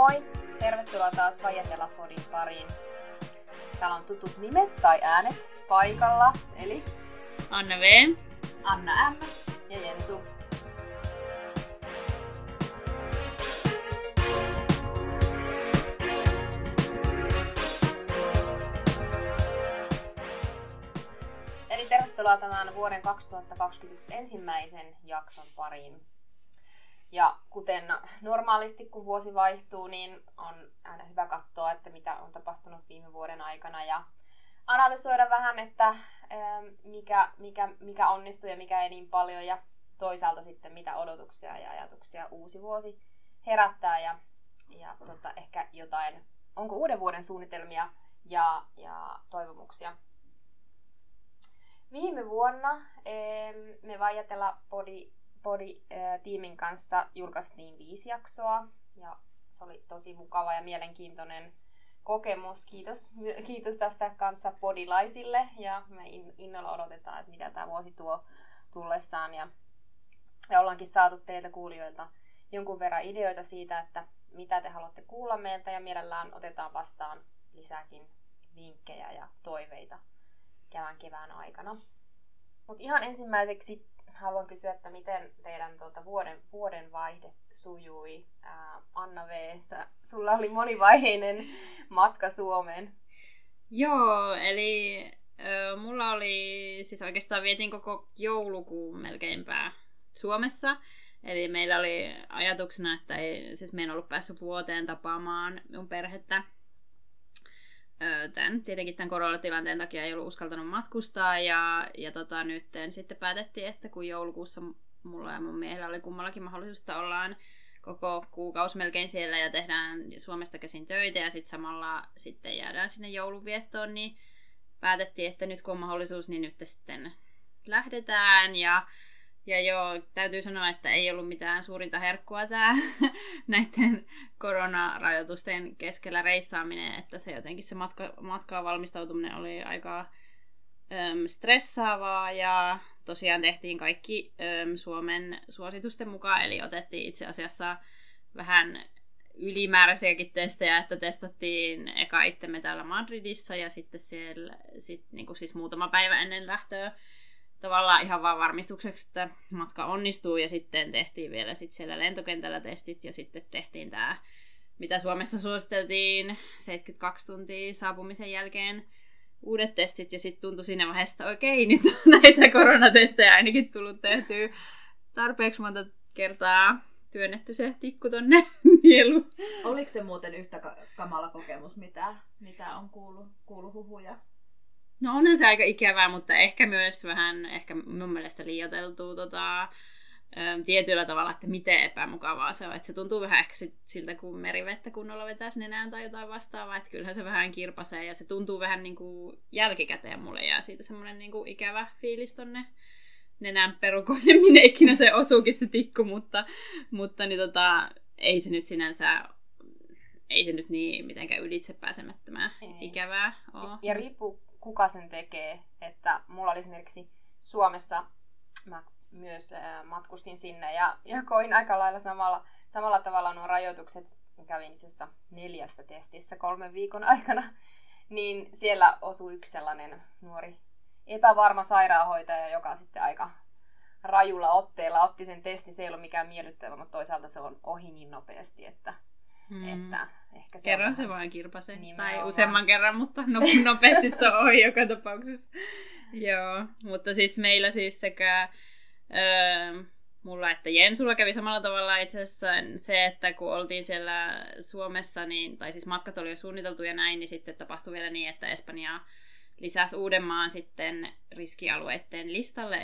Moi! Tervetuloa taas Vaietela-podin pariin. Täällä on tutut nimet tai äänet paikalla, eli Anna V, Anna M ja Jensu. Eli tervetuloa tämän vuoden 2021 ensimmäisen jakson pariin. Ja kuten normaalisti, kun vuosi vaihtuu, niin on aina hyvä katsoa, että mitä on tapahtunut viime vuoden aikana ja analysoida vähän, että mikä onnistui ja mikä ei niin paljon ja toisaalta sitten mitä odotuksia ja ajatuksia uusi vuosi herättää ja ehkä jotain, onko uuden vuoden suunnitelmia ja toivomuksia. Viime vuonna me Vaiatella-podi-tiimin kanssa julkaistiin 5 jaksoa ja se oli tosi mukava ja mielenkiintoinen kokemus. Kiitos tässä kanssa podilaisille ja me innolla odotetaan, että mitä tämä vuosi tuo tullessaan. Ja ollaankin saatu teiltä kuulijoilta jonkun verran ideoita siitä, että mitä te haluatte kuulla meiltä ja mielellään otetaan vastaan lisääkin vinkkejä ja toiveita tämän kevään aikana. Mutta ihan ensimmäiseksi haluan kysyä, että miten teidän vuoden vaihde sujui. Anna V, sulla oli monivaiheinen matka Suomeen. Joo, eli mulla oli, siis oikeastaan vietin koko joulukuun melkeinpää Suomessa. Eli meillä oli ajatuksena, että me en ollut päässyt vuoteen tapaamaan mun perhettä. Tietenkin tämän koronatilanteen takia ei ollut uskaltanut matkustaa ja nyt sitten päätettiin, että kun joulukuussa mulla ja mun miehellä oli kummallakin mahdollisuus, että ollaan koko kuukausi melkein siellä ja tehdään Suomesta käsin töitä ja sitten samalla sitten jäädään sinne joulunviettoon, niin päätettiin, että nyt kun on mahdollisuus, niin nyt sitten lähdetään ja joo, täytyy sanoa, että ei ollut mitään suurinta herkkua tämä näiden koronarajoitusten keskellä reissaaminen, että se jotenkin se matkaan valmistautuminen oli aika stressaavaa ja tosiaan tehtiin kaikki Suomen suositusten mukaan, eli otettiin itse asiassa vähän ylimääräisiäkin testejä, että testattiin eka itsemme täällä Madridissa ja sitten siellä niin siis muutama päivä ennen lähtöä. Tavallaan ihan vaan varmistukseksi, että matka onnistuu ja sitten tehtiin vielä sit siellä lentokentällä testit ja sitten tehtiin tämä, mitä Suomessa suositeltiin 72 tuntia saapumisen jälkeen uudet testit ja sitten tuntui siinä vaiheessa, että okei, nyt näitä koronatestejä ainakin tullut tehtyä tarpeeksi monta kertaa. Työnnetty se tikku tonne mieluun. Oliko se muuten yhtä kamala kokemus, mitä on kuullut huhuja? No onhan se aika ikävää, mutta ehkä myös vähän, mun mielestä liioiteltuu tietyllä tavalla, että miten epämukavaa se on. Että se tuntuu vähän ehkä siltä, kun merivettä kunnolla vetäisi nenään tai jotain vastaavaa, että kyllähän se vähän kirpasee ja se tuntuu vähän niin kuin jälkikäteen mulle ja siitä semmoinen niin kuin ikävä fiilis tonne nenän perukoille, minne ikinä se osuukin se tikku, mutta niin ei se nyt sinänsä... Ei se nyt niin mitenkään ylitse pääsemättömää ikävää ole. Ja riippuu kuka sen tekee, että mulla oli esimerkiksi Suomessa, mä myös matkustin sinne ja koin aika lailla samalla tavalla nuo rajoitukset, kävin itse 4 testissä 3 viikon aikana, niin siellä osui yksi sellainen nuori epävarma sairaanhoitaja, joka sitten aika rajulla otteella otti sen testin, se ei ollut mikään miellyttävä, mutta toisaalta se on ohi niin nopeasti, että ehkä se kerran on se vaan kirpasee. Tai useamman kerran, mutta nopeasti se on ohi joka tapauksessa. Joo, mutta siis meillä siis sekä mulla että Jensulla kävi samalla tavalla itse asiassa se, että kun oltiin siellä Suomessa, niin, tai siis matkat oli jo suunniteltu ja näin, niin sitten tapahtui vielä niin, että Espanja lisäsi Uudenmaan sitten riskialueiden listalle,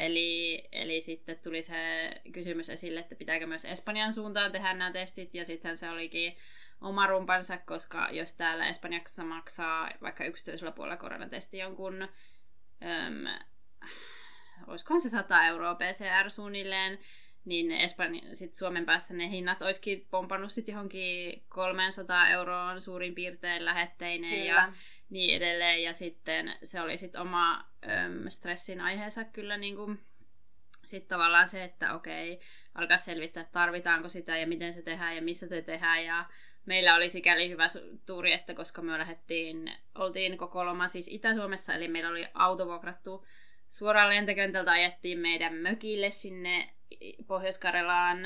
eli sitten tuli se kysymys esille, että pitääkö myös Espanjan suuntaan tehdä nämä testit, ja sittenhän se olikin oma rumpansa, koska jos täällä Espanjassa maksaa vaikka yksityisellä puolella koronatesti jonkun, olisikohan se 100 € PCR suunnilleen, niin sitten Suomen päässä ne hinnat olisikin pompannut sitten johonkin 300 € suurin piirtein lähetteineen ja niin edelleen. Ja sitten se oli sitten oma stressin aiheensa kyllä niin kuin sitten tavallaan se, että okei, alkaa selvittää, tarvitaanko sitä ja miten se tehdään ja missä te tehdään ja meillä oli sikäli hyvä tuuri, että koska me oltiin koko loma siis Itä-Suomessa, eli meillä oli auto vuokrattu suoraan lentokentältä, ajettiin meidän mökille sinne Pohjois-Karjalaan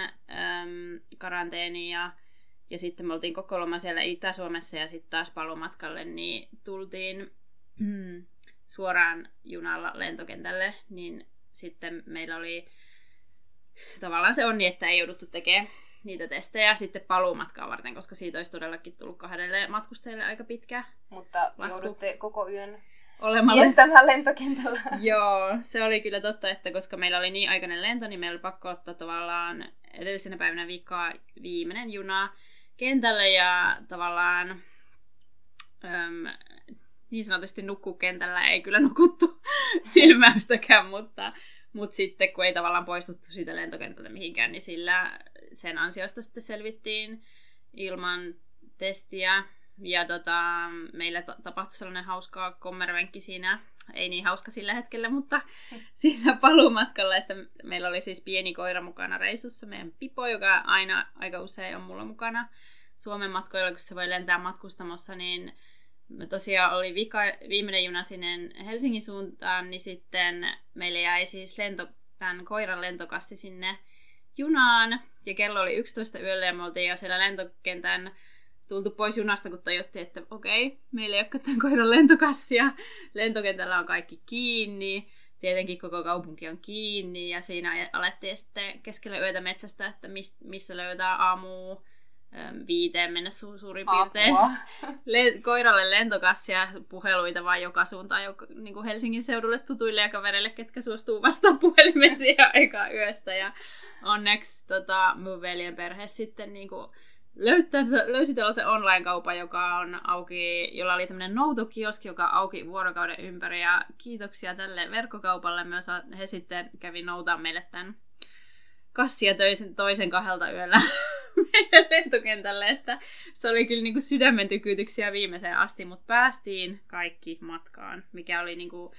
karanteeniin ja sitten me oltiin koko loma siellä Itä-Suomessa ja sitten taas paluumatkalle niin tultiin suoraan junalla lentokentälle, niin sitten meillä oli tavallaan se onni, että ei jouduttu tekemään niitä testejä sitten paluumatkaa varten, koska siitä olisi todellakin tullut 2 matkustajalle aika pitkä. Mutta joudutte koko yön viettämään lentokentällä. Joo, se oli kyllä totta, että koska meillä oli niin aikainen lento, niin meillä oli pakko ottaa tavallaan edellisenä päivänä viikkoa viimeinen juna kentälle ja tavallaan niin sanotusti nukkukentällä ei kyllä nukuttu silmäystäkään, mutta sitten kun ei tavallaan poistuttu siitä lentokentältä mihinkään, niin sen ansiosta sitten selvittiin ilman testiä. Ja meillä tapahtui sellainen hauska kommervenkki siinä, ei niin hauska sillä hetkellä, mutta siinä paluumatkalla, että meillä oli siis pieni koira mukana reissussa, meidän Pipo, joka aina aika usein on mulla mukana Suomen matkoilla, kun se voi lentää matkustamossa, niin tosiaan oli viimeinen juna sinne Helsingin suuntaan, niin sitten meille jäi siis tämän koiran lentokassi sinne junaan, ja kello oli 11 yöllä, ja me oltiin jo siellä lentokentän tultu pois junasta, kun tajuttiin, että okei, meillä ei olekaan tämän koiran lentokassia, lentokentällä on kaikki kiinni, tietenkin koko kaupunki on kiinni, ja siinä alettiin sitten keskellä yötä metsästä, että missä löytää aamuun 5 mennä suurin piirtein koiralle lentokassia, puheluita vaan joka suuntaan, niin kuin Helsingin seudulle tutuille ja kavereille, ketkä suostuu vastaan puhelimeen siihen aikaan yöstä. Ja onneksi mun veljen perhe sitten niin kuin löysi tällaisen online-kaupan, joka on auki, jolla oli tämmöinen noutokioski, joka auki vuorokauden ympäri. Ja kiitoksia tälle verkkokaupalle. Myös he sitten kävi noutaan meille tämän kassia toisen 2 yöllä meidän lentokentälle, että se oli kyllä niin kuin sydämen tykytyksiä viimeiseen asti, mutta päästiin kaikki matkaan, mikä oli niin kuin,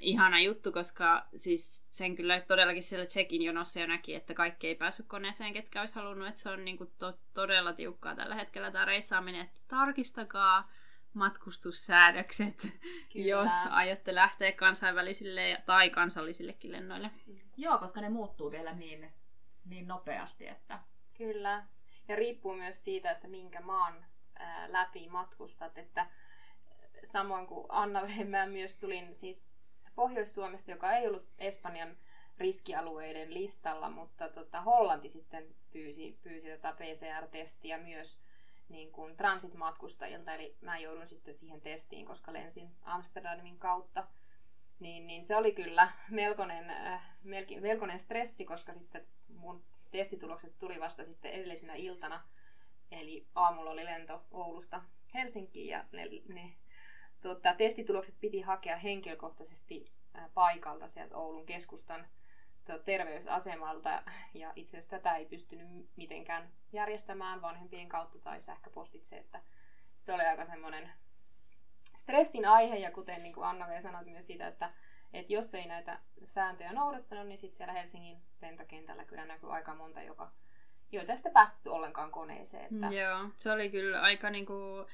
ihana juttu, koska siis sen kyllä todellakin siellä check-in jonossa jo näki, että kaikki ei päässyt koneeseen, ketkä olisi halunnut, että se on niin kuin todella tiukkaa tällä hetkellä tämä reissaaminen, että tarkistakaa matkustussäädökset, kyllä, jos aiotte lähteä kansainvälisille tai kansallisillekin lennoille. Joo, koska ne muuttuu vielä niin nopeasti, että... Kyllä. Ja riippuu myös siitä, että minkä maan läpi matkustat. Että samoin kuin Anna, mä myös tulin siis Pohjois-Suomesta, joka ei ollut Espanjan riskialueiden listalla, mutta Hollanti sitten pyysi PCR-testiä myös niin kuin transit-matkustajilta, eli mä joudun sitten siihen testiin, koska lensin Amsterdamin kautta. Niin se oli kyllä melkoinen stressi, koska sitten mun testitulokset tuli vasta sitten edellisenä iltana. Eli aamulla oli lento Oulusta Helsinkiin ja ne testitulokset piti hakea henkilökohtaisesti paikalta sieltä Oulun keskustan terveysasemalta. Ja itse asiassa tätä ei pystynyt mitenkään järjestämään vanhempien kautta tai sähköpostitse. Että se oli aika semmoinen stressin aihe ja kuten niin kuin Anna-Vee sanoi myös siitä, että jos ei näitä sääntöjä noudattanut, niin sitten siellä Helsingin lentokentällä kyllä näkyy aika monta, joita ei sitten päästetty ollenkaan koneeseen. Että... Joo, se oli kyllä aika niin kuin,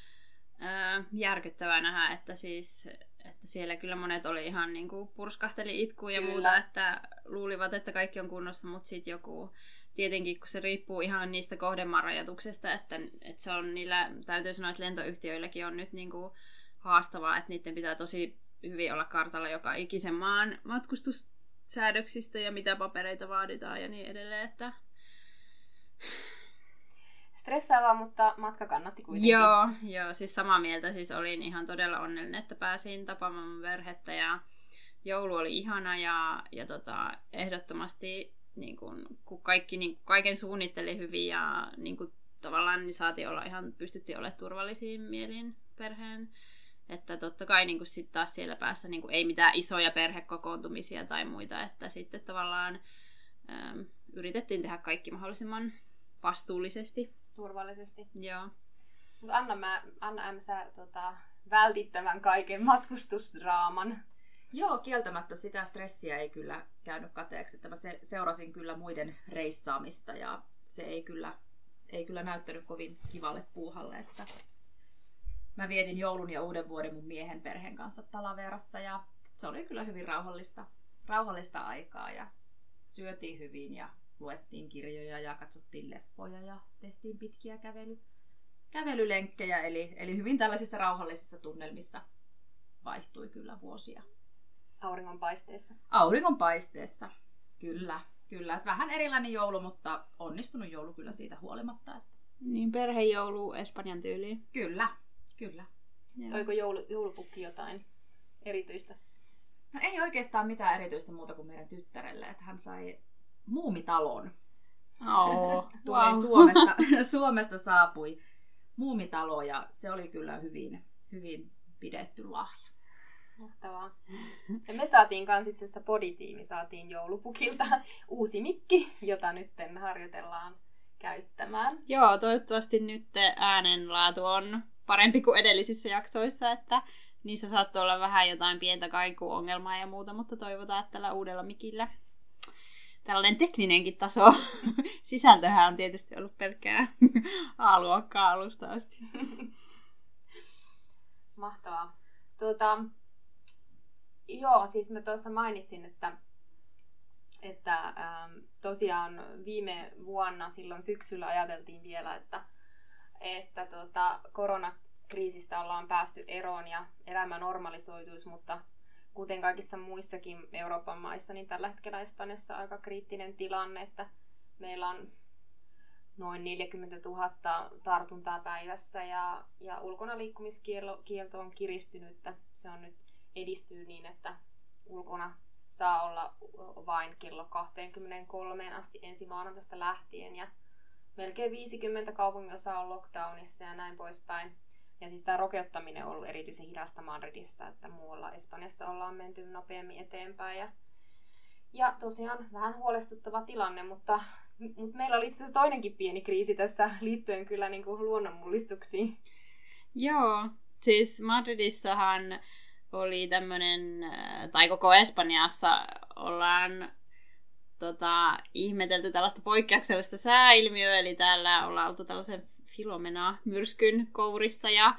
järkyttävää nähdä, että siellä kyllä monet oli ihan niin kuin purskahteli itkuun ja muuta, että luulivat, että kaikki on kunnossa, mutta sitten joku... Tietenkin, kun se riippuu ihan niistä kohdemaan rajoituksesta, että se on niillä, täytyy sanoa, että lentoyhtiöilläkin on nyt niin kuin haastavaa, että niiden pitää tosi hyvin olla kartalla joka ikisen maan matkustussäädöksistä ja mitä papereita vaaditaan ja niin edelleen. Että... Stressaavaa, mutta matka kannatti kuitenkin. Joo, siis samaa mieltä. Siis olin ihan todella onnellinen, että pääsin tapaamaan mun perhettä ja joulu oli ihana ja ehdottomasti... Niin kun kaikki, niin kaiken suunnitteli hyvin ja niin kun tavallaan niin pystyttiin olemaan turvallisiin mielin perheen. Että totta kai niin kun sit taas siellä päässä niin kun ei mitään isoja perhekokoontumisia tai muita, että sitten tavallaan yritettiin tehdä kaikki mahdollisimman vastuullisesti. Turvallisesti. Joo. Mut Anna, sä vältit tämän kaiken matkustusdraaman. Joo, kieltämättä sitä stressiä ei kyllä käynyt kateeksi, että mä seurasin kyllä muiden reissaamista ja se ei kyllä ei kyllä näyttänyt kovin kivalle puuhalle. Että mä vietin joulun ja uuden vuoden mun miehen perheen kanssa Talaverassa ja se oli kyllä hyvin rauhallista aikaa ja syötiin hyvin ja luettiin kirjoja ja katsottiin leffoja ja tehtiin pitkiä kävelylenkkejä. Eli hyvin tällaisissa rauhallisissa tunnelmissa vaihtui kyllä vuosia. Auringonpaisteessa. Auringonpaisteessa, kyllä. Kyllä, vähän erilainen joulu, mutta onnistunut joulu kyllä siitä huolimatta. Että... Niin, perhejoulu Espanjan tyyliin. Kyllä. Toiko joulupukki jotain erityistä? No ei oikeastaan mitään erityistä muuta kuin meidän tyttärelle, että hän sai muumitalon. Wow. Suomesta saapui muumitalo ja se oli kyllä hyvin, hyvin pidetty lahja. Mahtavaa. Ja me saatiin kans itse asiassa poditiimi, saatiin joulupukilta uusi mikki, jota nyt harjoitellaan käyttämään. Joo, toivottavasti nyt äänenlaatu on parempi kuin edellisissä jaksoissa, että niissä saattoi olla vähän jotain pientä kaikuongelmaa ja muuta, mutta toivotaan, että tällä uudella mikillä tällainen tekninenkin taso. Sisältöhän on tietysti ollut pelkkää A-luokkaa alusta asti. Mahtavaa. Siis mä tuossa mainitsin, että tosiaan viime vuonna silloin syksyllä ajateltiin vielä, että koronakriisistä ollaan päästy eroon ja elämä normalisoituisi, mutta kuten kaikissa muissakin Euroopan maissa, niin tällä hetkellä Espanjassa aika kriittinen tilanne, että meillä on noin 40 000 tartuntaa päivässä ja ulkona liikkumiskielto on kiristynyt, että se on nyt edistyy niin, että ulkona saa olla vain kello 23 asti ensi maanantaista lähtien ja melkein 50 kaupunginosaa on lockdownissa ja näin poispäin. Ja siis tämä rokottaminen on ollut erityisen hidasta Madridissa, että muualla Espanjassa ollaan menty nopeammin eteenpäin ja tosiaan vähän huolestuttava tilanne, mutta meillä oli siis toinenkin pieni kriisi tässä liittyen kyllä niin kuin luonnonmullistuksiin. Joo, siis Madridissahan oli tämmöinen, tai koko Espanjassa ollaan ihmetelty tällaista poikkeuksellista sääilmiöä, eli täällä ollaan oltu tällaisen Filomena-myrskyn kourissa, ja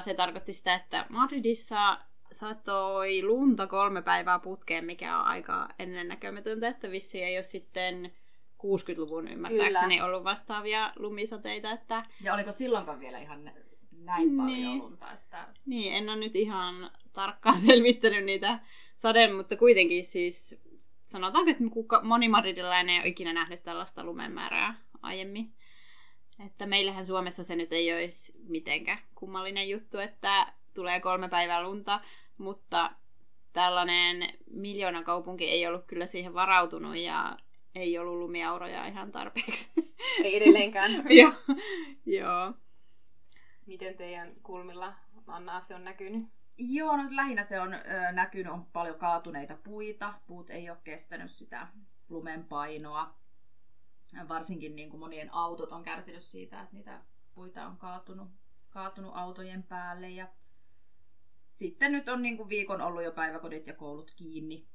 se tarkoitti sitä, että Madridissa satoi lunta 3 päivää putkeen, mikä on aika ennennäkemätöntä, että vissiin ei ole sitten 60-luvun ymmärtääkseni kyllä ollut vastaavia lumisateita. Että... Ja oliko silloinkaan vielä ihan näin paljon lunta? Että... Niin, en ole nyt ihan tarkkaan selvittänyt niitä saden, mutta kuitenkin siis sanotaanko, että moni madridilainen ei ole ikinä nähnyt tällaista lumen määrää aiemmin. Että meillähän Suomessa se nyt ei olisi mitenkään kummallinen juttu, että tulee 3 päivää lunta, mutta tällainen miljoona kaupunki ei ollut kyllä siihen varautunut ja ei ollut lumiauroja ihan tarpeeksi. Ei edelleenkään. Joo. Miten teidän kulmilla, Anna, se on näkynyt? Joo, nyt lähinnä se on näkynyt. On paljon kaatuneita puita. Puut ei ole kestänyt sitä lumen painoa. Varsinkin niin kuin monien autot on kärsinyt siitä, että niitä puita on kaatunut autojen päälle. Ja sitten nyt on niin kuin viikon ollut jo päiväkodit ja koulut kiinni.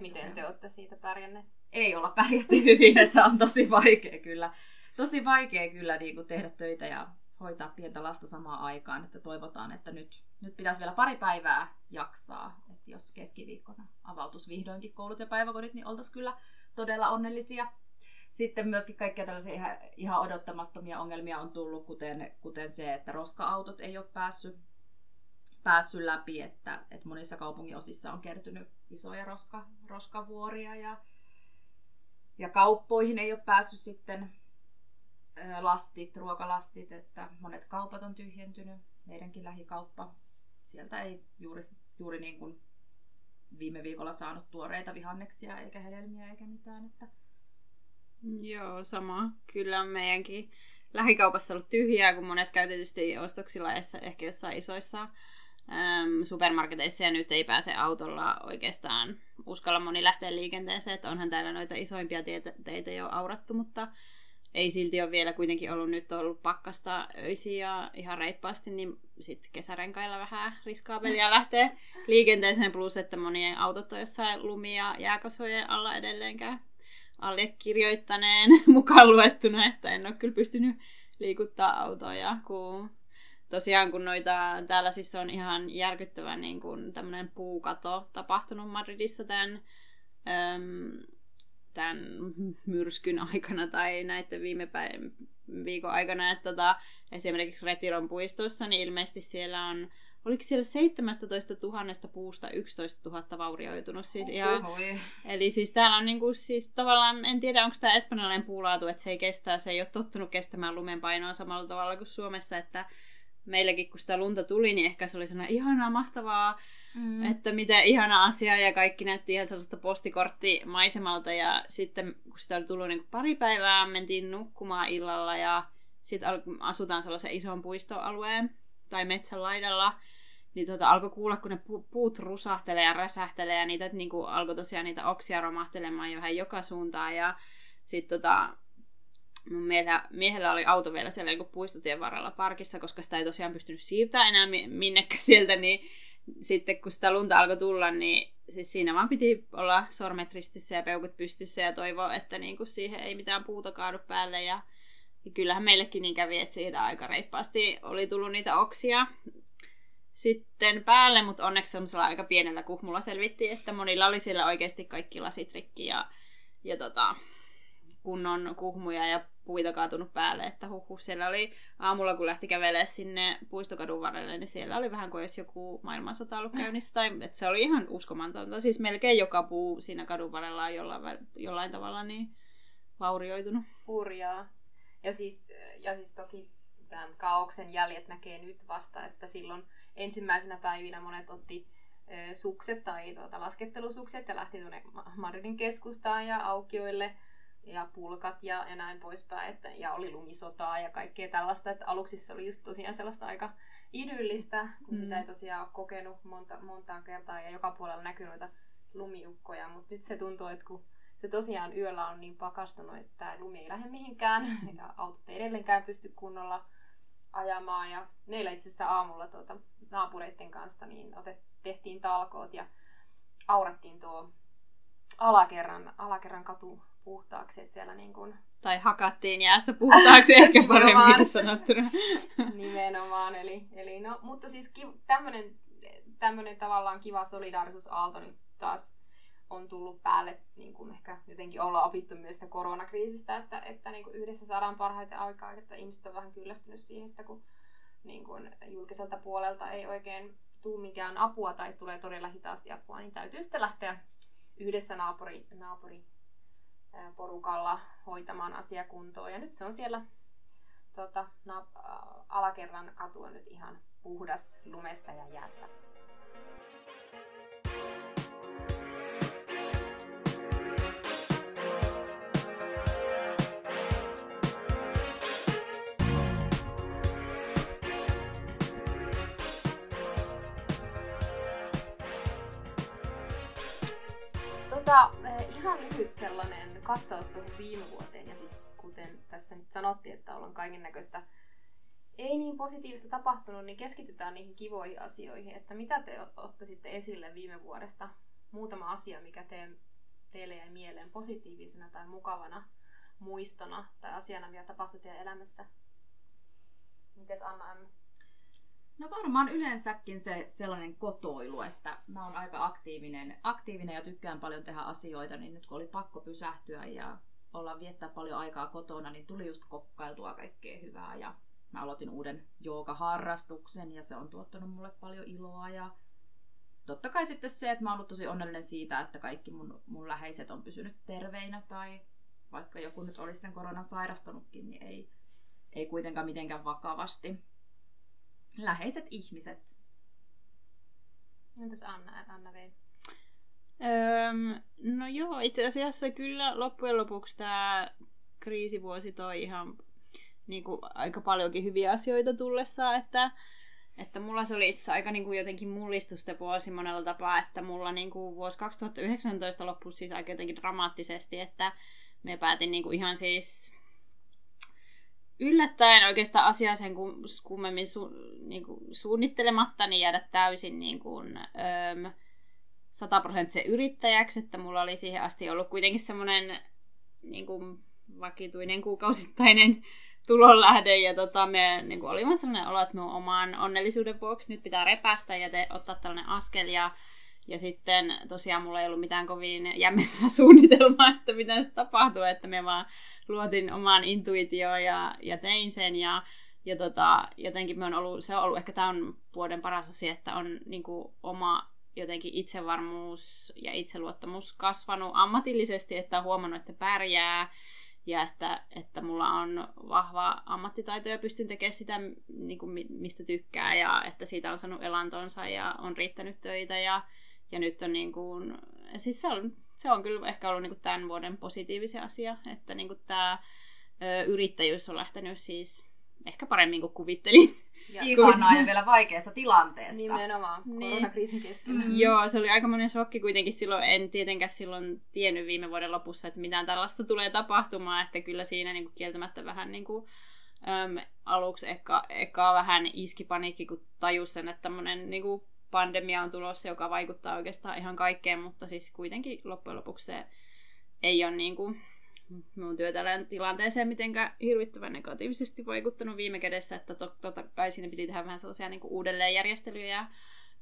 Miten te olette siitä pärjänneet? Ei olla pärjätty hyvin, että on tosi vaikea kyllä niin kuin tehdä töitä ja hoitaa pientä lasta samaan aikaan. Että toivotaan, että nyt pitäisi vielä 2 päivää jaksaa. Että jos keskiviikkona avautuisi vihdoinkin koulut ja päiväkodit, niin oltaisiin kyllä todella onnellisia. Sitten myöskin kaikkia tällaisia ihan odottamattomia ongelmia on tullut, kuten se, että roska-autot ei ole päässyt läpi, että monissa kaupunginosissa on kertynyt isoja roskavuoria ja kauppoihin ei ole päässyt sitten ruokalastit, että monet kaupat on tyhjentynyt, meidänkin lähikauppa. Sieltä ei juuri niin kuin viime viikolla saanut tuoreita vihanneksia eikä hedelmiä eikä mitään. Että... Joo, sama. Kyllä on meidänkin lähikaupassa ollut tyhjää, kun monet käy tietysti ostoksilla ehkä jossain isoissa supermarketeissa ja nyt ei pääse autolla oikeastaan uskalla moni lähteä liikenteeseen, että onhan täällä noita isoimpia teitä jo aurattu, mutta ei silti ole vielä kuitenkin ollut nyt pakkasta öisiä ja ihan reippaasti, niin sitten kesärenkailla vähän riskaabelia lähtee liikenteeseen plus, että monien autot on jossain lumia jääkasojen alla edelleenkään. allekirjoittaneen mukaan luettuna, että en ole kyllä pystynyt liikuttaa autoja, kun tosiaan kun noita, täällä siis on ihan järkyttävä niin kuin tämmöinen puukato tapahtunut Madridissa tämän myrskyn aikana tai näiden viime viikon aikana, että esimerkiksi Retiron puistossa, niin ilmeisesti siellä on, oliko siellä 17 000 puusta 11 000 vaurioitunut? Siis ihan, eli siis täällä on niinku, siis tavallaan, en tiedä onko tämä espanjalainen puulaatu, että se ei kestää, se ei ole tottunut kestämään lumen painoa samalla tavalla kuin Suomessa, että meilläkin kun sitä lunta tuli, niin ehkä se oli sellainen ihanaa, mahtavaa, että mitä ihana asia, ja kaikki näytti ihan sellaista postikorttimaisemalta, ja sitten kun sitä oli tullut niin kuin pari päivää, mentiin nukkumaan illalla, ja sitten asutaan sellaisen ison puistoalueen tai metsän laidalla, niin alkoi kuulla, kun ne puut rusahtelee ja räsähtelee, ja niitä niin kuin alkoi tosiaan niitä oksia romahtelemaan johon joka suuntaan, ja sitten mun miehellä oli auto vielä siellä niin kuin puistotien varrella parkissa, koska sitä ei tosiaan pystynyt siirtämään enää minnekään sieltä, niin sitten kun sitä lunta alkoi tulla, niin siis siinä vaan piti olla sormet ristissä ja peukut pystyssä ja toivoa, että niinku siihen ei mitään puuta kaadu päälle. Ja kyllähän meillekin niin kävi, että siitä aika reippaasti oli tullut niitä oksia sitten päälle, mutta onneksi semmoisella aika pienellä kuhmulla selvittiin, että monilla oli siellä oikeasti kaikki lasit rikki ja kunnon kuhmuja ja puita kaatunut päälle, että huhhuh, siellä oli aamulla, kun lähti kävelemään sinne puistokadun varrelle, niin siellä oli vähän kuin jos joku maailmansota ollut käynnissä, tai että se oli ihan uskomatonta, siis melkein joka puu siinä kadun varrella on jollain tavalla niin vaurioitunut. Hurjaa. Ja siis toki tämän kaaoksen jäljet näkee nyt vasta, että silloin ensimmäisenä päivinä monet otti sukset tai laskettelusukset ja lähti tuonne Madridin keskustaan ja aukioille, ja pulkat ja näin poispäin, että, ja oli lumisotaa ja kaikkea tällaista, että aluksissa oli just tosiaan sellaista aika idyllistä, kun sitä ei tosiaan ole kokenut montaan kertaa, ja joka puolella näkyy noita lumiukkoja, mutta nyt se tuntuu, että kun se tosiaan yöllä on niin pakastunut, että tämä lumi ei lähde mihinkään, ja autot ei edelleenkään pysty kunnolla ajamaan, ja meillä itse asiassa aamulla naapureiden kanssa niin tehtiin talkoot, ja aurattiin tuo alakerran katu puhtaaksi, että siellä niin kuin... Tai hakattiin jäästä puhtaaksi, ehkä paremmin sanottuna. Nimenomaan, eli no, mutta siis tämmöinen tavallaan kiva solidaarisuusaalto nyt taas on tullut päälle, niin kuin ehkä jotenkin ollaan opittu myös sitä koronakriisistä, että niin kuin yhdessä saadaan parhaiten aikaa, että ihmiset on vähän kyllästynyt siihen, että kun niin kuin julkiselta puolelta ei oikein tule mikään apua tai tulee todella hitaasti apua, niin täytyy sitten lähteä yhdessä naapuri porukalla hoitamaan asiakuntoa, ja nyt se on siellä alakerran katu on nyt ihan puhdas lumesta ja jäästä. Ihan lyhyt sellainen katsaus tuohon viime vuoteen, ja siis kuten tässä nyt sanottiin, että ollaan kaikennäköistä ei niin positiivista tapahtunut, niin keskitytään niihin kivoihin asioihin, että mitä te ottaisitte esille viime vuodesta, muutama asia, mikä teille jäi mieleen positiivisena tai mukavana muistona tai asiana, mitä tapahtui teidän elämässä. Mites Anna-Anna? No varmaan yleensäkin se sellainen kotoilu, että mä oon aika aktiivinen ja tykkään paljon tehdä asioita, niin nyt kun oli pakko pysähtyä ja viettää paljon aikaa kotona, niin tuli just kokkailtua kaikkea hyvää, ja mä aloitin uuden joogaharrastuksen ja se on tuottanut mulle paljon iloa, ja totta kai sitten se, että mä oon ollut tosi onnellinen siitä, että kaikki mun läheiset on pysynyt terveinä, tai vaikka joku nyt olisi sen koronan sairastunutkin, niin ei kuitenkaan mitenkään vakavasti. Läheiset ihmiset. Entäs Anna vei? No joo, itse asiassa kyllä loppujen lopuksi tämä kriisivuosi toi ihan niinku, aika paljonkin hyviä asioita tullessa, että mulla se oli itse asiassa aika niinku, jotenkin mullistusten vuosi monella tapaa, että mulla niinku, vuosi 2019 loppui siis aika jotenkin dramaattisesti, että me päätin niinku, ihan siis... Yllättäen oikeastaan asiaa sen kummemmin suunnittelematta, niin jäädä täysin 100% yrittäjäksi, että mulla oli siihen asti ollut kuitenkin semmoinen niin kuin vakituinen kuukausittainen tulonlähde, ja me niin kuin oli vaan sellainen olo, että minun oman onnellisuuden vuoksi nyt pitää repästä ja ottaa tällainen askel, ja sitten tosiaan mulla ei ollut mitään kovin jämmenää suunnitelmaa, että mitä se tapahtuu, että minä vaan luotin omaan intuitioon ja tein sen, ja jotenkin se on ollut ehkä tämän vuoden paras asia, että on niin kuin oma jotenkin itsevarmuus ja itseluottamus kasvanut ammatillisesti, että on huomannut, että pärjää, ja että mulla on vahva ammattitaito ja pystyn tekemään sitä, niin kuin mistä tykkää, ja että siitä on saanut elantonsa ja on riittänyt töitä, ja nyt on niin kuin, siis se on kyllä ehkä ollut niin kuin tämän vuoden positiivisia asia, että niin kuin tämä yrittäjyys on lähtenyt siis ehkä paremmin kuin kuvittelin. Ja ihanaa ja vielä vaikeassa tilanteessa. Nimenomaan, koronakriisin keskellä. Joo, se oli aikamoinen shokki kuitenkin silloin. En tietenkään silloin tiennyt viime vuoden lopussa, että mitään tällaista tulee tapahtumaan. Että kyllä siinä niin kuin kieltämättä vähän niin kuin, aluksi eka vähän iski paniikki, kun tajus sen, että tämmöinen niin kuin pandemia on tulossa, joka vaikuttaa oikeastaan ihan kaikkeen. Mutta siis kuitenkin loppujen lopuksi se ei ole niin kuin minun tilanteeseen mitenkään hirvittävän negatiivisesti vaikuttanut viime kädessä, että totta kai siinä piti tehdä vähän sellaisia niin kuin uudelleenjärjestelyjä ja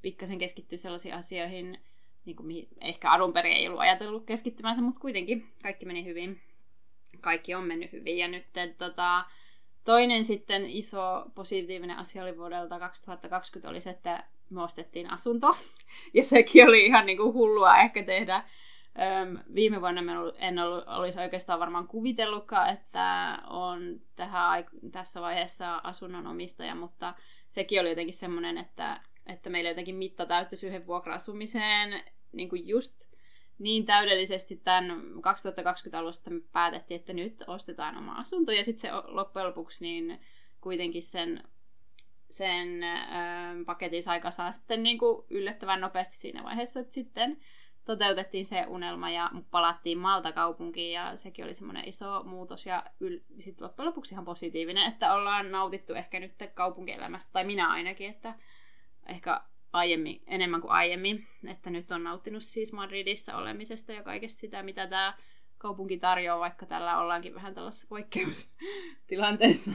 pikkasen keskittyä sellaisiin asioihin, niin kuin mihin ehkä alun perin ei ollut ajatellut keskittymänsä, mutta kuitenkin kaikki meni hyvin. Kaikki on mennyt hyvin, ja nyt toinen sitten iso positiivinen asia oli vuodelta 2020 oli se, että me ostettiin asunto, ja sekin oli ihan niin kuin hullua ehkä tehdä. Viime vuonna en olisi oikeastaan varmaan kuvitellutkaan, että on tässä vaiheessa asunnon omistaja, mutta sekin oli jotenkin semmoinen, että meillä jotenkin mitta täyttyisi yhden vuokra-asumiseen niin kuin just niin täydellisesti tämän 2020 alusta me päätettiin, että nyt ostetaan oma asunto, ja sitten se loppujen lopuksi niin kuitenkin sen paketin aika saa sitten niin kuin yllättävän nopeasti siinä vaiheessa, että sitten toteutettiin se unelma ja palattiin Malta kaupunkiin, ja sekin oli semmoinen iso muutos ja sitten loppujen lopuksi ihan positiivinen, että ollaan nautittu ehkä nyt kaupunkielämästä, tai minä ainakin, että ehkä enemmän kuin aiemmin, että nyt on nauttinut siis Madridissa olemisesta ja kaikesta sitä, mitä tämä kaupunki tarjoaa, vaikka tällä ollaankin vähän tällaisessa poikkeustilanteessa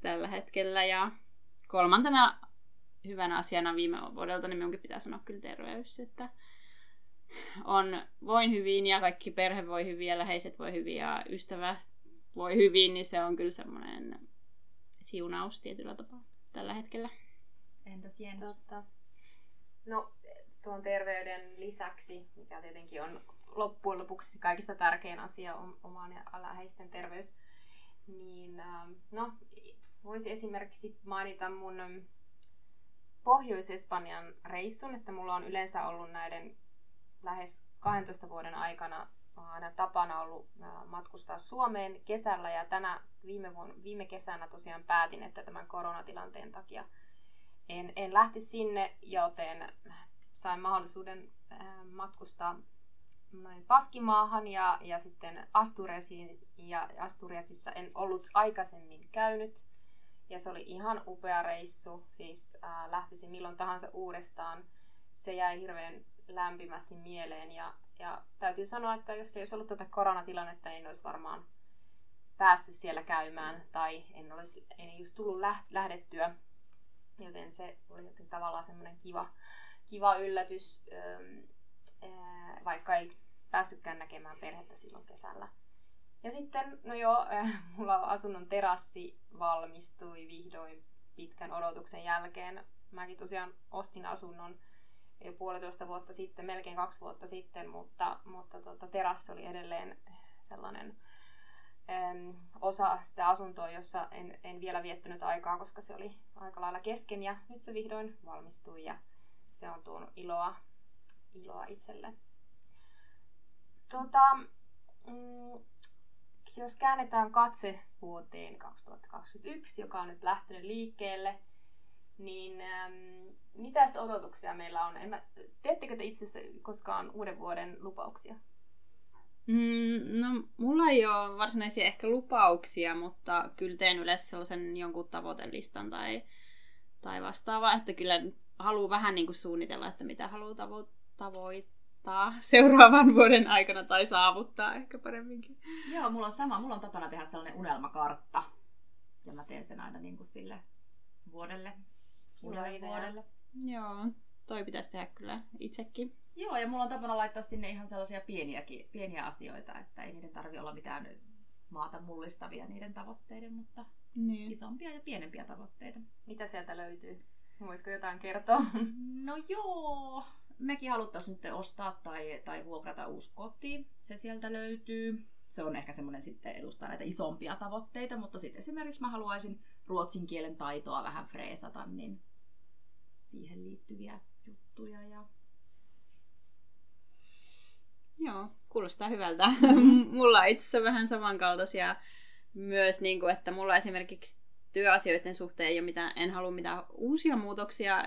tällä hetkellä. Ja kolmantena hyvänä asiana viime vuodelta, niin minunkin pitää sanoa kyllä terveys, että voin hyvin ja kaikki perhe voi hyvin ja läheiset voi hyvin ja ystävä voi hyvin, niin se on kyllä semmoinen siunaus tietyllä tapaa tällä hetkellä. Entäs Jens? Totta. No tuon terveyden lisäksi, mikä tietenkin on loppujen lopuksi kaikista tärkein asia, on oman ja läheisten terveys, niin no voisi esimerkiksi mainita mun Pohjois-Espanjan reissun, että mulla on yleensä ollut näiden lähes 12 vuoden aikana on aina tapana ollut matkustaa Suomeen kesällä, ja viime kesänä tosiaan päätin, että tämän koronatilanteen takia en lähti sinne, joten sain mahdollisuuden matkustaa noin Baskimaahan ja sitten Asturiasiin, ja Asturiasissa en ollut aikaisemmin käynyt, ja se oli ihan upea reissu, siis lähtisin milloin tahansa uudestaan, se jäi hirveän lämpimästi mieleen, ja täytyy sanoa, että jos ei olisi ollut tuota koronatilannetta, niin en olisi varmaan päässyt siellä käymään, tai en just tullut lähdettyä, joten se oli joten tavallaan semmoinen kiva yllätys, vaikka ei päässytkään näkemään perhettä silloin kesällä. Ja sitten, mulla asunnon terassi valmistui vihdoin pitkän odotuksen jälkeen. Mäkin tosiaan ostin asunnon jo 1,5 vuotta sitten, melkein 2 vuotta sitten, mutta terassi oli edelleen sellainen osa sitä asuntoa, jossa en vielä viettänyt aikaa, koska se oli aika lailla kesken, ja nyt se vihdoin valmistui, ja se on tuonut iloa itselle. Jos käännetään katse vuoteen 2021, joka on nyt lähtenyt liikkeelle, niin mitäs odotuksia meillä on? Teettekö te itse asiassa koskaan uuden vuoden lupauksia? No, mulla ei ole varsinaisia ehkä lupauksia, mutta kyllä teen yleensä sellaisen jonkun tavoitelistan tai vastaavaa, että kyllä haluan vähän niin kuin suunnitella, että mitä haluaa tavoittaa. seuraavan vuoden aikana tai saavuttaa ehkä paremminkin. Joo, mulla on sama. Mulla on tapana tehdä sellainen unelmakartta. Ja mä teen sen aina niin kuin sille vuodelle. Vuodelle. Joo, toi pitäisi tehdä kyllä itsekin. Joo, ja mulla on tapana laittaa sinne ihan sellaisia pieniä asioita, että ei niiden tarvitse olla mitään maata mullistavia niiden tavoitteiden, mutta niin. Isompia ja pienempiä tavoitteita. Mitä sieltä löytyy? Voitko jotain kertoa? No joo, mekin haluttaisiin nyt ostaa tai vuokrata uusi koti. Se sieltä löytyy. Se on ehkä semmoinen sitten edustaa näitä isompia tavoitteita, mutta sitten esimerkiksi mä haluaisin ruotsin kielen taitoa vähän freesata, niin siihen liittyviä juttuja. Ja... Joo, kuulostaa hyvältä. Mulla on itse asiassa vähän samankaltaisia myös, niin kuin, että mulla esimerkiksi työasioiden suhteen ei ole mitään, en halua mitään uusia muutoksia,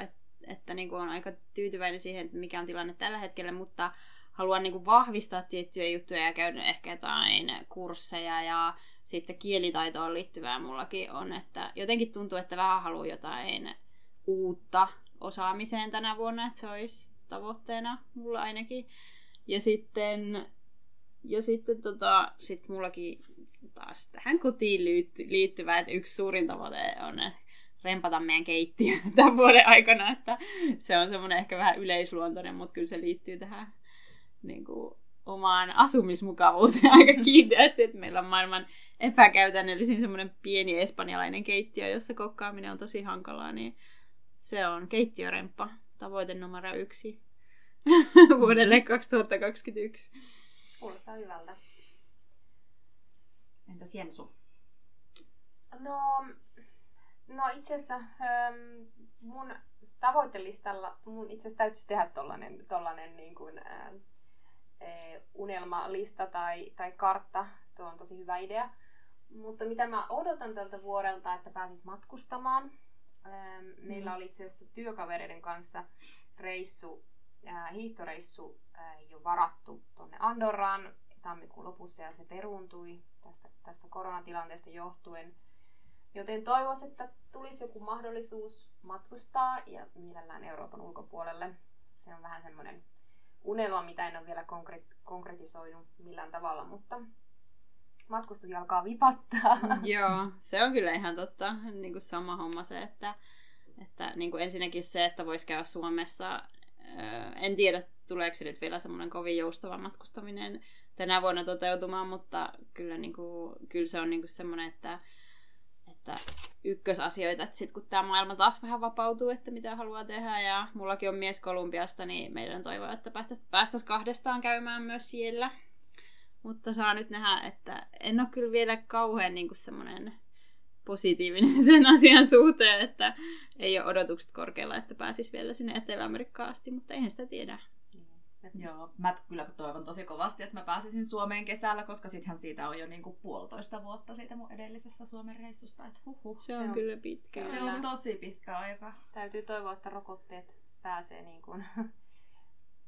että niin kuin on aika tyytyväinen siihen, mikä on tilanne tällä hetkellä, mutta haluan niin kuin vahvistaa tiettyjä juttuja ja käydä ehkä jotain kursseja ja sitten kielitaitoon liittyvää mullakin on, että jotenkin tuntuu, että vähän haluan jotain uutta osaamiseen tänä vuonna, että se olisi tavoitteena mulla ainakin. Ja sitten mullakin taas tähän kotiin liittyvä, että yksi suurin tavoite on rempata meidän keittiö tämän vuoden aikana, että se on semmoinen ehkä vähän yleisluontoinen, mutta kyllä se liittyy tähän niin kuin omaan asumismukavuuteen aika kiinteästi, että meillä on maailman epäkäytännöllisin semmoinen pieni espanjalainen keittiö, jossa kokkaaminen on tosi hankalaa, niin se on keittiöremppa, tavoite numero 1 vuodelle 2021. Kuulostaa hyvältä. Entäs Jensu? No itse asiassa mun tavoitelistalla mun itse asiassa täytyisi tehdä tollainen niin kuin unelmalista tai kartta. Tuo on tosi hyvä idea. Mutta mitä mä odotan tältä vuodelta, että pääsis matkustamaan. Meillä oli itse asiassa työkavereiden kanssa hiihtoreissu jo varattu tuonne Andorraan tammikuun lopussa ja se peruuntui tästä koronatilanteesta johtuen. Joten toivoisin, että tulisi joku mahdollisuus matkustaa ja mielellään Euroopan ulkopuolelle. Se on vähän semmoinen unelma, mitä en ole vielä konkretisoinut millään tavalla, mutta matkustus alkaa vipattaa. Joo, se on kyllä ihan totta. Niin kuin sama homma se, että niin kuin ensinnäkin se, että voisi käydä Suomessa. En tiedä, tuleeko se nyt vielä semmoinen kovin joustava matkustaminen tänä vuonna toteutumaan, mutta kyllä, niin kuin, kyllä se on niin kuin semmoinen, että ykkösasioita, että sitten kun tämä maailma taas vähän vapautuu, että mitä haluaa tehdä, ja mullakin on mies Kolumbiasta, niin meidän toivoa, että päästäisiin 2 käymään myös siellä. Mutta saa nyt nähdä, että en ole kyllä vielä kauhean niin kuin semmoinen positiivinen sen asian suhteen, että ei ole odotukset korkealla, että pääsisi vielä sinne Etelä-Amerikkaan asti, mutta eihän sitä tiedä. Joo, mä kyllä toivon tosi kovasti, että mä pääsisin Suomeen kesällä, koska sittenhän siitä on jo niin kuin 1,5 vuotta siitä mun edellisestä Suomen reissusta. Että se on kyllä pitkä. Se on tosi pitkä aika. Täytyy toivoa, että rokotteet pääsee niin kuin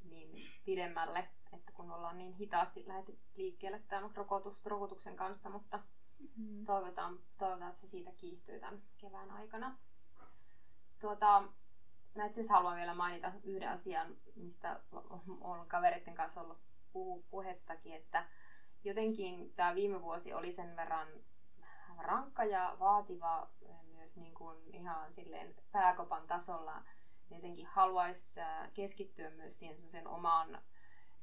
niin pidemmälle, että kun ollaan niin hitaasti lähdetty liikkeelle tämän rokotuksen kanssa, mutta toivotaan, että se siitä kiihtyy tämän kevään aikana. Mä itse asiassa haluan vielä mainita yhden asian, mistä olen kavereiden kanssa ollut puhettakin, että jotenkin tämä viime vuosi oli sen verran rankka ja vaativa myös niin kuin ihan silleen pääkopan tasolla. Jotenkin haluaisi keskittyä myös siihen semmoisen oman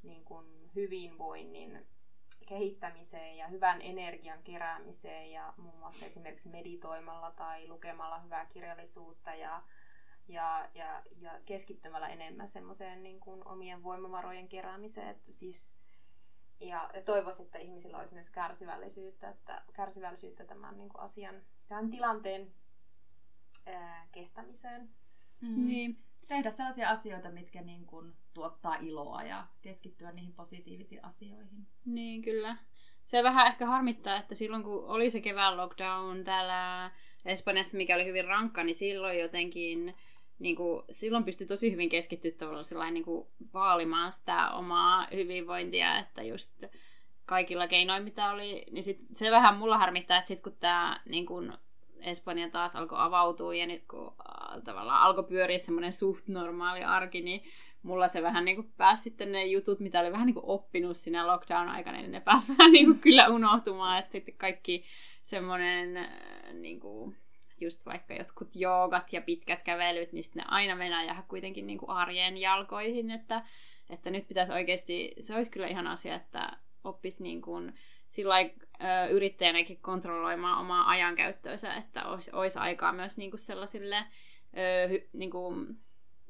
niin kuin hyvinvoinnin kehittämiseen ja hyvän energian keräämiseen ja muun muassa esimerkiksi meditoimalla tai lukemalla hyvää kirjallisuutta ja keskittymällä enemmän semmoiseen niin kuin omien voimavarojen keräämiseen. Että siis, ja toivoisin, että ihmisillä olisi myös kärsivällisyyttä tämän niin kuin asian, tämän tilanteen kestämiseen. Mm. Niin. Tehdä sellaisia asioita, mitkä niin kuin tuottaa iloa ja keskittyä niihin positiivisiin asioihin. Niin, kyllä. Se vähän ehkä harmittaa, että silloin kun oli se kevään lockdown täällä Espanjassa, mikä oli hyvin rankka, niin silloin jotenkin niin kuin, silloin pystyi tosi hyvin keskittyä tavallaan niin kuin vaalimaan sitä omaa hyvinvointia, että just kaikilla keinoin mitä oli, niin sit se vähän mulla harmittaa, että sit kun tää niin kuin Espanja taas alkoi avautua ja nyt kun tavallaan alkoi pyöriä semmoinen suht normaali arki, niin mulla se vähän niin kuin pääsi sitten ne jutut, mitä oli vähän niin kuin oppinut siinä lockdown-aikana, niin ne pääsi vähän niin kuin kyllä unohtumaan, että sitten kaikki semmoinen niin kuin just vaikka jotkut joogat ja pitkät kävelyt, niin sitten ne aina mennään jäädä kuitenkin niin kuin arjen jalkoihin, että nyt pitäisi oikeasti, se olisi kyllä ihan asia, että oppisi niin kuin sillain yrittäjänäkin kontrolloimaan omaa ajankäyttöönsä, että olisi aikaa myös niin kuin sellaisille niin kuin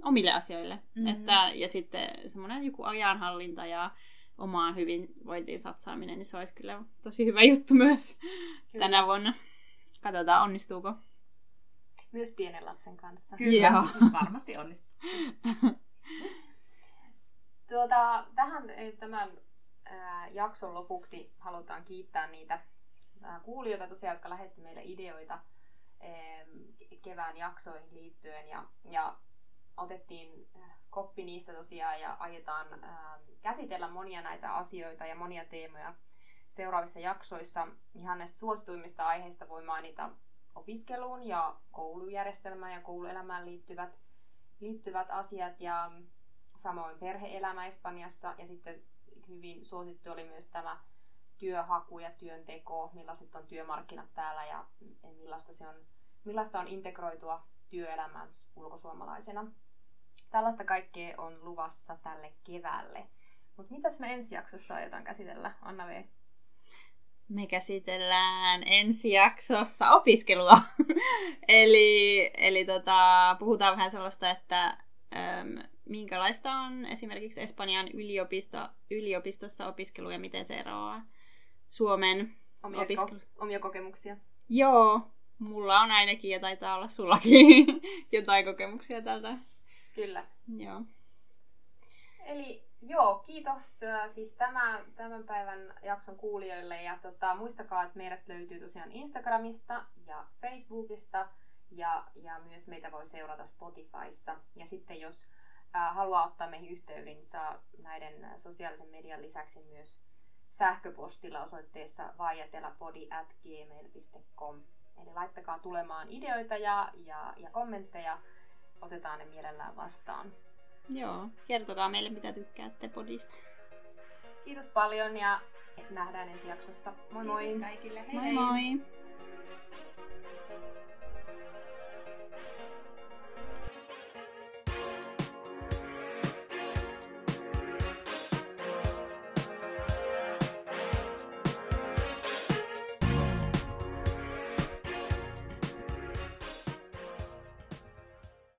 omille asioille. Mm-hmm. Että, ja sitten semmoinen joku ajanhallinta ja omaan hyvinvointiin satsaaminen, niin se olisi kyllä tosi hyvä juttu myös kyllä tänä vuonna. Katsotaan, onnistuuko. Myös pienen lapsen kanssa. Kyllä, varmasti onnistuu. Tähän tämän jakson lopuksi halutaan kiittää niitä kuulijoita tosiaan, jotka lähetti meille ideoita kevään jaksoihin liittyen ja otettiin koppi niistä tosiaan ja aiotaan käsitellä monia näitä asioita ja monia teemoja seuraavissa jaksoissa. Ihan näistä suosituimmista aiheista voi mainita opiskeluun ja koulujärjestelmään ja kouluelämään liittyvät asiat ja samoin perhe-elämä Espanjassa ja sitten hyvin suosittu oli myös tämä työhaku ja työnteko, millaiset on työmarkkinat täällä ja millaista on integroitua työelämään ulkosuomalaisena. Tällaista kaikkea on luvassa tälle keväälle. Mutta mitäs me ensi jaksossa aiotaan käsitellä, Anna V? Me käsitellään ensi jaksossa opiskelua. eli puhutaan vähän sellaista, että minkälaista on esimerkiksi Espanjan yliopistossa opiskelu ja miten se eroaa Suomen opiskelu. Omia kokemuksia. Joo, mulla on ainakin ja taitaa olla sullakin jotain kokemuksia tältä. Kyllä. Joo. Eli joo, kiitos siis tämän päivän jakson kuulijoille ja muistakaa, että meidät löytyy tosiaan Instagramista ja Facebookista ja myös meitä voi seurata Spotifyssa ja sitten jos haluaa ottaa meihin yhteyden, niin saa näiden sosiaalisen median lisäksi myös sähköpostilla osoitteessa vaietelapodi@gmail.com. Eli laittakaa tulemaan ideoita ja kommentteja, otetaan ne mielellään vastaan. Joo, kertokaa meille mitä tykkäätte podista. Kiitos paljon ja nähdään ensi jaksossa. Moi moi! Kiitos kaikille, hei moi!